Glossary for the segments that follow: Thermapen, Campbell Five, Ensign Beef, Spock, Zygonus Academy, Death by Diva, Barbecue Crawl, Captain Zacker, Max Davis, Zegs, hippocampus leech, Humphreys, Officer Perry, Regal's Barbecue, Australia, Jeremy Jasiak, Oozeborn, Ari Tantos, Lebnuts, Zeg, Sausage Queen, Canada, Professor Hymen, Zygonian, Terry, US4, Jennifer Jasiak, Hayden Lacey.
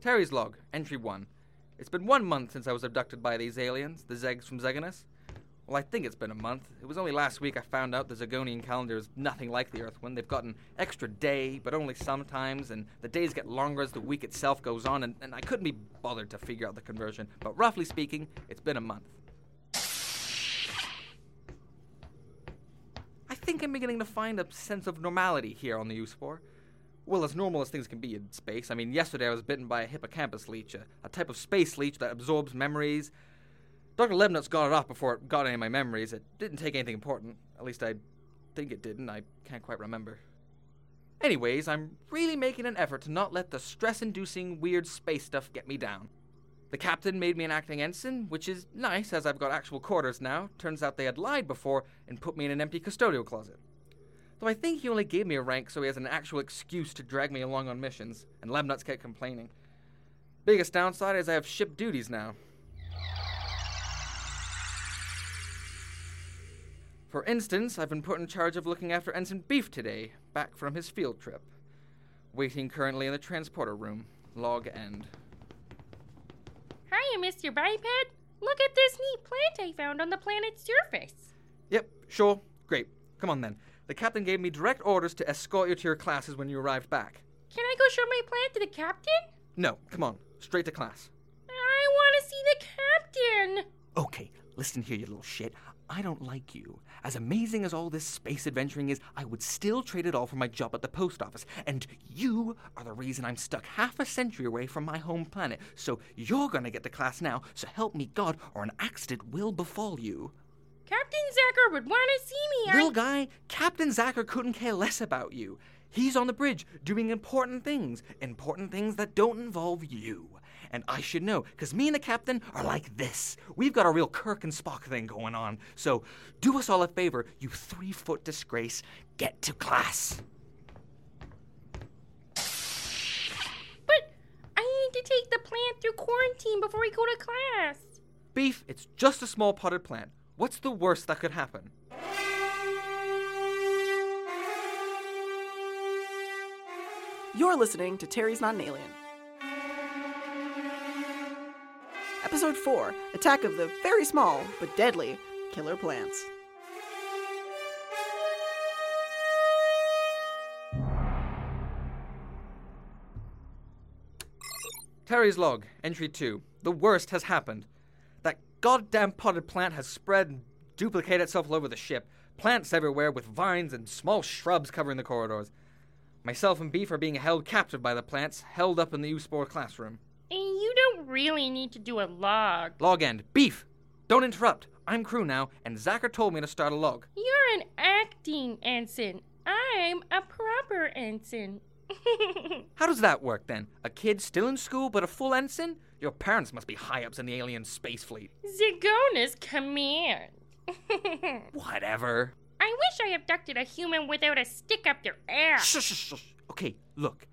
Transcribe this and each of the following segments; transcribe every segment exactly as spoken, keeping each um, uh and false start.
Terry's log, entry one. It's been one month since I was abducted by these aliens, the Zegs from Zygonus. Well, I think it's been a month. It was only last week I found out the Zygonian calendar is nothing like the Earth one. They've got an extra day, but only sometimes, and the days get longer as the week itself goes on, and, and I couldn't be bothered to figure out the conversion. But roughly speaking, it's been a month. I think I'm beginning to find a sense of normality here on the U S four. Well, as normal as things can be in space. I mean, yesterday I was bitten by a hippocampus leech, a, a type of space leech that absorbs memories. Doctor Lebnuts got it off before it got any of my memories. It didn't take anything important. At least I think it didn't. I can't quite remember. Anyways, I'm really making an effort to not let the stress-inducing weird space stuff get me down. The captain made me an acting ensign, which is nice as I've got actual quarters now. Turns out they had lied before and put me in an empty custodial closet. Though I think he only gave me a rank so he has an actual excuse to drag me along on missions, and Lebnuts kept complaining. Biggest downside is I have ship duties now. For instance, I've been put in charge of looking after Ensign Beef today, back from his field trip. Waiting currently in the transporter room. Log end. Hiya, Mister Biped. Look at this neat plant I found on the planet's surface. Yep, sure. Great. Come on, then. The captain gave me direct orders to escort you to your classes when you arrived back. Can I go show my plant to the captain? No, come on. Straight to class. I want to see the captain. Okay, listen here, you little shit. I don't like you. As amazing as all this space adventuring is, I would still trade it all for my job at the post office. And you are the reason I'm stuck half a century away from my home planet. So you're going to get to class now, so help me God, or an accident will befall you. Captain Zacker would want to see me. Little I... guy, Captain Zacker couldn't care less about you. He's on the bridge doing important things, important things that don't involve you. And I should know, because me and the captain are like this. We've got a real Kirk and Spock thing going on. So do us all a favor, you three-foot disgrace. Get to class. But I need to take the plant through quarantine before we go to class. Beef, it's just a small potted plant. What's the worst that could happen? You're listening to Terry's Not an Alien. Episode four, Attack of the Very Small but Deadly Killer Plants. Terry's log, entry two. The worst has happened. That goddamn potted plant has spread and duplicated itself all over the ship. Plants everywhere with vines and small shrubs covering the corridors. Myself and Beef are being held captive by the plants, held up in the Oozeborn classroom. And you don't really need to do a log. Log end. Beef! Don't interrupt. I'm crew now, and Zacker told me to start a log. You're an acting ensign. I'm a proper ensign. How does that work, then? A kid still in school but a full ensign? Your parents must be high-ups in the alien space fleet. Zygonus command. Whatever. I wish I abducted a human without a stick up their ass. Shh, shh, shh. Okay, look.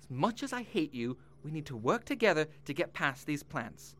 As much as I hate you, we need to work together to get past these plants.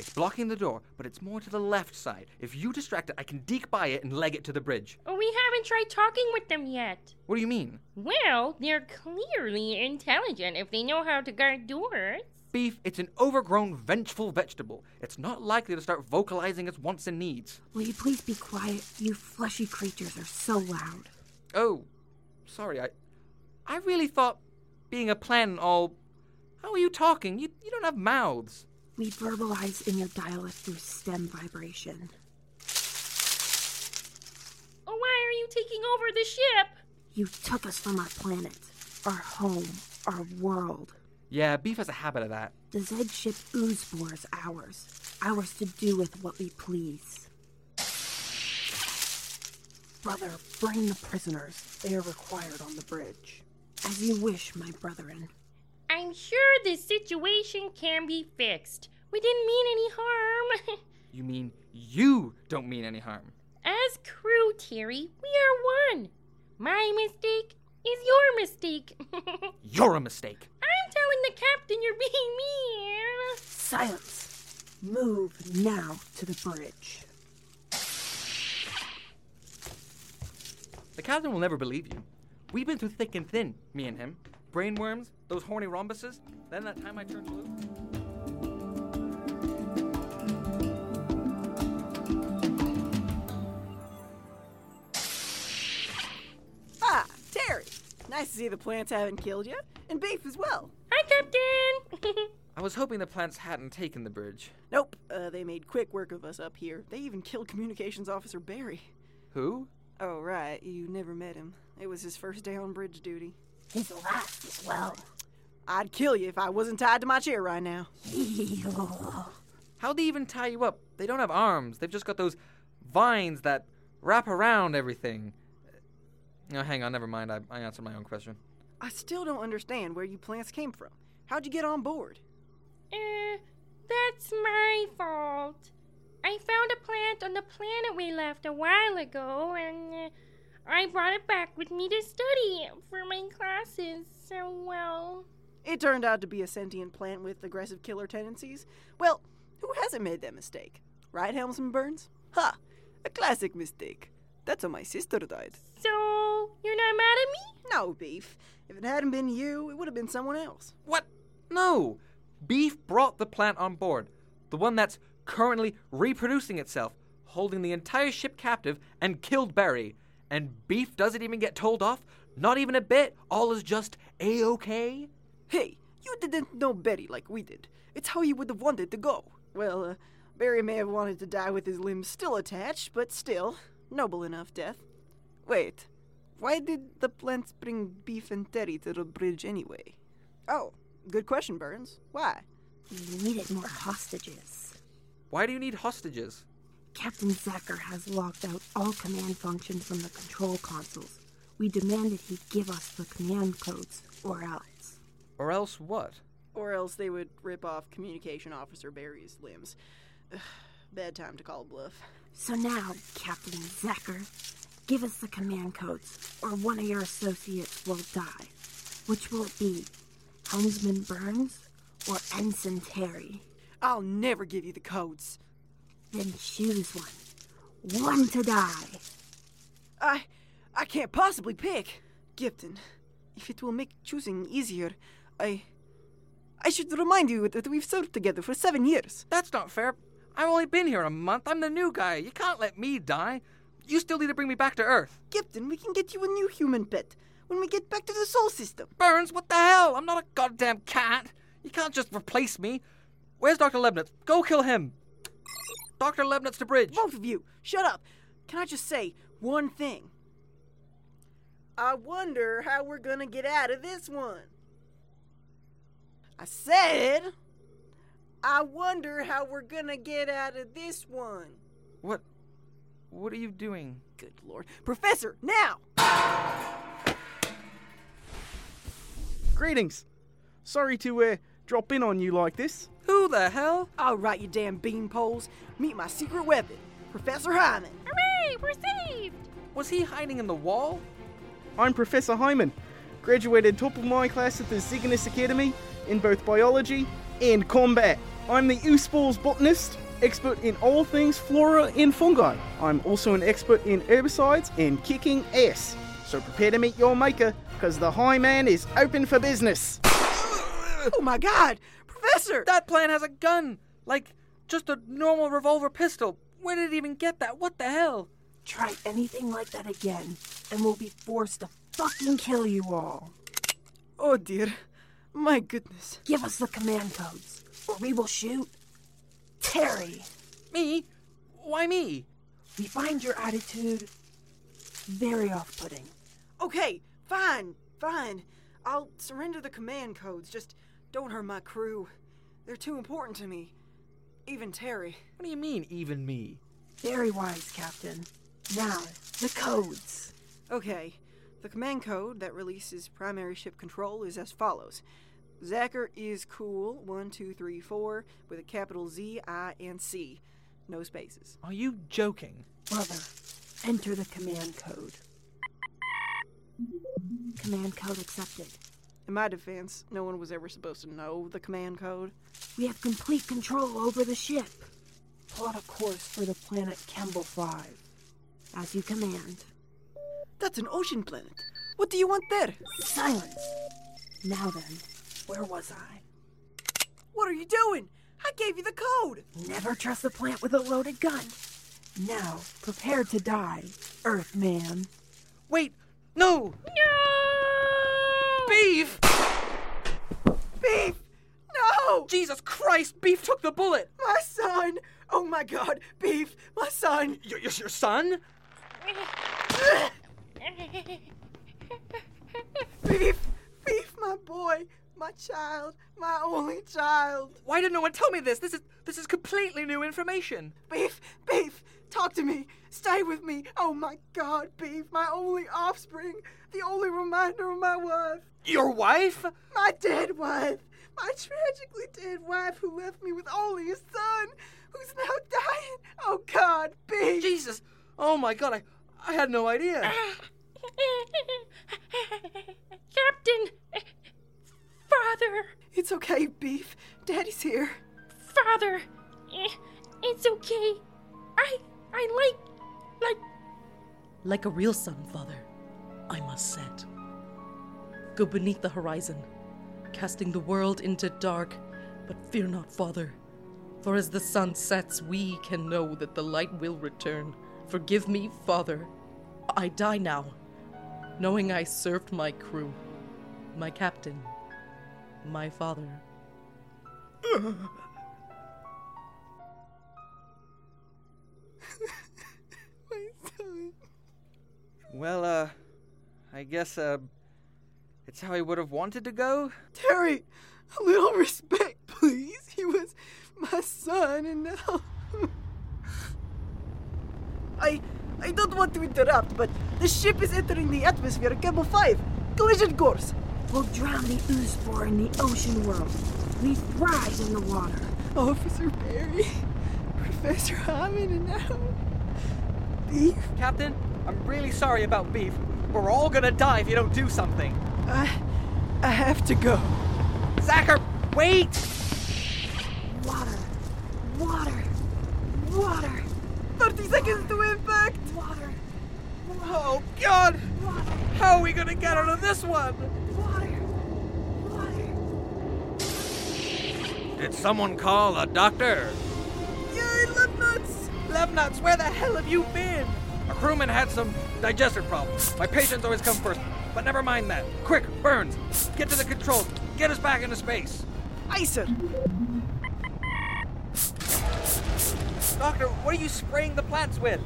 It's blocking the door, but it's more to the left side. If you distract it, I can deke by it and leg it to the bridge. Oh, we haven't tried talking with them yet. What do you mean? Well, they're clearly intelligent if they know how to guard doors. Beef, it's an overgrown, vengeful vegetable. It's not likely to start vocalizing its wants and needs. Will you please be quiet? You fleshy creatures are so loud. Oh, sorry, I... I really thought being a plant and all... How are you talking? You you don't have mouths. We verbalize in your dialect through stem vibration. Oh, why are you taking over the ship? You took us from our planet, our home, our world. Yeah, Beef has a habit of that. The Zeg ship Oozeborn is ours. Ours to do with what we please. Brother, bring the prisoners. They are required on the bridge. As you wish, my brethren. I'm sure this situation can be fixed. We didn't mean any harm. You mean you don't mean any harm? As crew, Terry, we are one. My mistake is your mistake. You're a mistake. I'm telling the captain you're being mean. Silence. Move now to the bridge. The captain will never believe you. We've been through thick and thin, me and him. brainworms, those horny rhombuses, then that time I turned blue. Ah, Terry! Nice to see the plants haven't killed you, and Beef as well. Hi, Captain! I was hoping the plants hadn't taken the bridge. Nope, uh, they made quick work of us up here. They even killed Communications Officer Perry. Who? Oh, right, you never met him. It was his first day on bridge duty. He's alive as well. I'd kill you if I wasn't tied to my chair right now. How'd they even tie you up? They don't have arms. They've just got those vines that wrap around everything. No, hang on, never mind. I, I answered my own question. I still don't understand where you plants came from. How'd you get on board? Uh, that's my fault. I found a plant on the planet we left a while ago, and... Uh, I brought it back with me to study for my classes, so well... It turned out to be a sentient plant with aggressive killer tendencies. Well, who hasn't made that mistake? Right, Helmsman Burns? Ha! A classic mistake. That's how my sister died. So, you're not mad at me? No, Beef. If it hadn't been you, it would have been someone else. What? No! Beef brought the plant on board. The one that's currently reproducing itself, holding the entire ship captive, and killed Barry. And Beef doesn't even get told off? Not even a bit? All is just A-okay? Hey, you didn't know Barry like we did. It's how he would have wanted to go. Well, uh, Barry may have wanted to die with his limbs still attached, but still, noble enough death. Wait, why did the plants bring Beef and Terry to the bridge anyway? Oh, good question, Burns. Why? We needed more hostages. Why do you need hostages? Captain Zacker has locked out all command functions from the control consoles. We demanded he give us the command codes, or else. Or else what? Or else they would rip off Communication Officer Barry's limbs. Ugh, bad time to call bluff. So now, Captain Zacker, give us the command codes, or one of your associates will die. Which will it be? Helmsman Burns or Ensign Terry? I'll never give you the codes. Then choose one. One to die. I... I can't possibly pick. Gipton, if it will make choosing easier, I... I should remind you that we've served together for seven years. That's not fair. I've only been here a month. I'm the new guy. You can't let me die. You still need to bring me back to Earth. Gipton, we can get you a new human pet when we get back to the Sol system. Burns, what the hell? I'm not a goddamn cat. You can't just replace me. Where's Doctor Lebnuts? Go kill him. Doctor Lebnuts to bridge. Both of you, shut up. Can I just say one thing? I wonder how we're gonna get out of this one. I said, I wonder how we're gonna get out of this one. What? What are you doing? Good Lord. Professor, now! Greetings. Sorry to, uh, drop in on you like this. Who the hell? All right, you damn beanpoles. Meet my secret weapon, Professor Hymen. Hooray, we're saved! Was he hiding in the wall? I'm Professor Hymen. Graduated top of my class at the Zygonus Academy in both biology and combat. I'm the oospoor's botanist, expert in all things flora and fungi. I'm also an expert in herbicides and kicking ass. So prepare to meet your maker, because the Hymen is open for business. Oh my God! Professor! That plant has a gun! Like, just a normal revolver pistol. Where did it even get that? What the hell? Try anything like that again, and we'll be forced to fucking kill you all. Oh dear. My goodness. Give us the command codes, or we will shoot Terry. Me? Why me? We find your attitude very off-putting. Okay, fine, fine. I'll surrender the command codes, just... don't hurt my crew. They're too important to me. Even Terry. What do you mean, even me? Very wise, Captain. Now, the codes. Okay. The command code that releases primary ship control is as follows. Zacker is cool, one, two, three, four, with a capital Z, I, and C. No spaces. Are you joking? Brother, enter the command code. Command code accepted. In my defense, no one was ever supposed to know the command code. We have complete control over the ship. Plot a course for the planet Campbell Five. As you command. That's an ocean planet. What do you want there? Silence. Now then, where was I? What are you doing? I gave you the code. Never trust a plant with a loaded gun. Now, prepare to die, Earthman. Wait, no! No! Beef! Beef! No! Jesus Christ, Beef took the bullet! My son! Oh my God, Beef, my son! Your, your, your son? Beef! Beef, my boy! My child, my only child. Why didn't no one tell me this? This is this is completely new information. Beef, Beef, talk to me. Stay with me. Oh my God, Beef, my only offspring. The only reminder of my wife. Your wife? My dead wife. My tragically dead wife who left me with only a son who's now dying. Oh God, Beef. Jesus. Oh my God, I, I had no idea. Captain. Father! It's okay, Beef. Daddy's here. Father! It's okay. I... I like... Like... Like a real son, Father, I must set. Go beneath the horizon, casting the world into dark. But fear not, Father, for as the sun sets, we can know that the light will return. Forgive me, Father. I die now, knowing I served my crew, my captain, my father. My son. Well, uh, I guess, uh, it's how he would have wanted to go. Terry, a little respect, please. He was my son, and now... I, I don't want to interrupt, but the ship is entering the atmosphere at Campbell Five. Collision course. We'll drown the Oozeborn in the ocean world. We thrive in the water. Officer Perry, Professor Hymen, and now... Beef? Captain, I'm really sorry about Beef. We're all gonna die if you don't do something. I... I have to go. Zacker, wait! Water. Water. Water. thirty seconds to impact! Water. Water. Oh, God! Water. How are we gonna get out of this one? Did someone call a doctor? Yay, Lebnuts! Lebnuts, where the hell have you been? A crewman had some digestive problems. My patients always come first, but never mind that. Quick, Burns, get to the controls. Get us back into space. Aye, sir. Doctor, what are you spraying the plants with?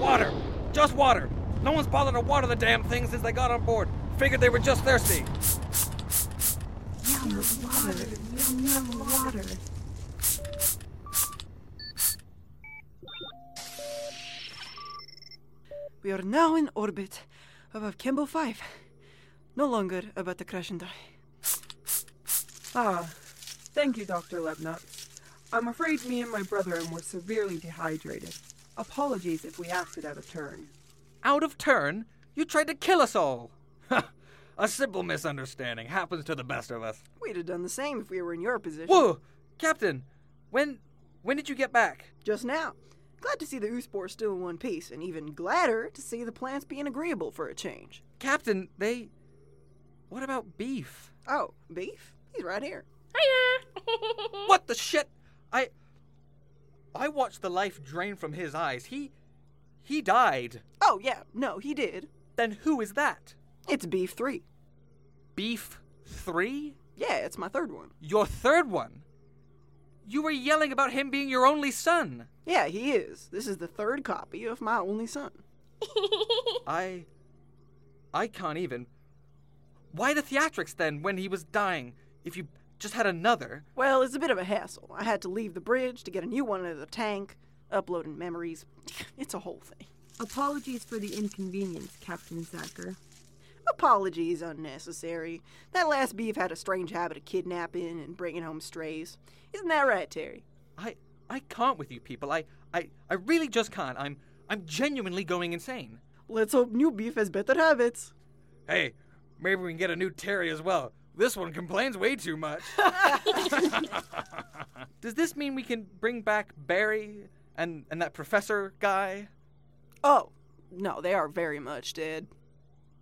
Water. Just water. No one's bothered to water the damn thing since they got on board. Figured they were just thirsty. Yum, water. Yum, yum, water. We are now in orbit above Campbell Five. No longer about to crash and die. Ah, thank you, Doctor Lebnuts. I'm afraid me and my brother-in-law were severely dehydrated. Apologies if we acted out of turn. Out of turn? You tried to kill us all! A simple misunderstanding happens to the best of us. We'd have done the same if we were in your position. Whoa! Captain, when when did you get back? Just now. Glad to see the oospore still in one piece, and even gladder to see the plants being agreeable for a change. Captain, they... What about Beef? Oh, Beef? He's right here. Hiya! What the shit? I... I watched the life drain from his eyes. He... He died. Oh, yeah. No, he did. Then who is that? It's Beef Three. Beef Three? Yeah, it's my third one. Your third one? You were yelling about him being your only son. Yeah, he is. This is the third copy of my only son. I... I can't even... Why the theatrics, then, when he was dying, if you just had another? Well, it's a bit of a hassle. I had to leave the bridge to get a new one out of the tank, uploading memories. It's a whole thing. Apologies for the inconvenience, Captain Zacker. Apologies unnecessary. That last Beef had a strange habit of kidnapping and bringing home strays. Isn't that right, Terry? I I can't with you people. I I, I really just can't. I'm I'm genuinely going insane. Let's hope new Beef has better habits. Hey, maybe we can get a new Terry as well. This one complains way too much. Does this mean we can bring back Barry and, and that professor guy? Oh, no, they are very much dead.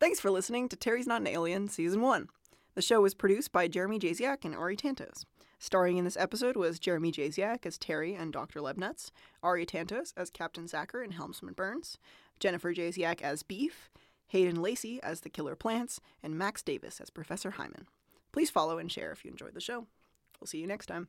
Thanks for listening to Terry's Not an Alien Season one. The show was produced by Jeremy Jasiak and Ari Tantos. Starring in this episode was Jeremy Jasiak as Terry and Doctor Lebnuts, Ari Tantos as Captain Zacker and Helmsman Burns, Jennifer Jasiak as Beef, Hayden Lacey as the Killer Plants, and Max Davis as Professor Hymen. Please follow and share if you enjoyed the show. We'll see you next time.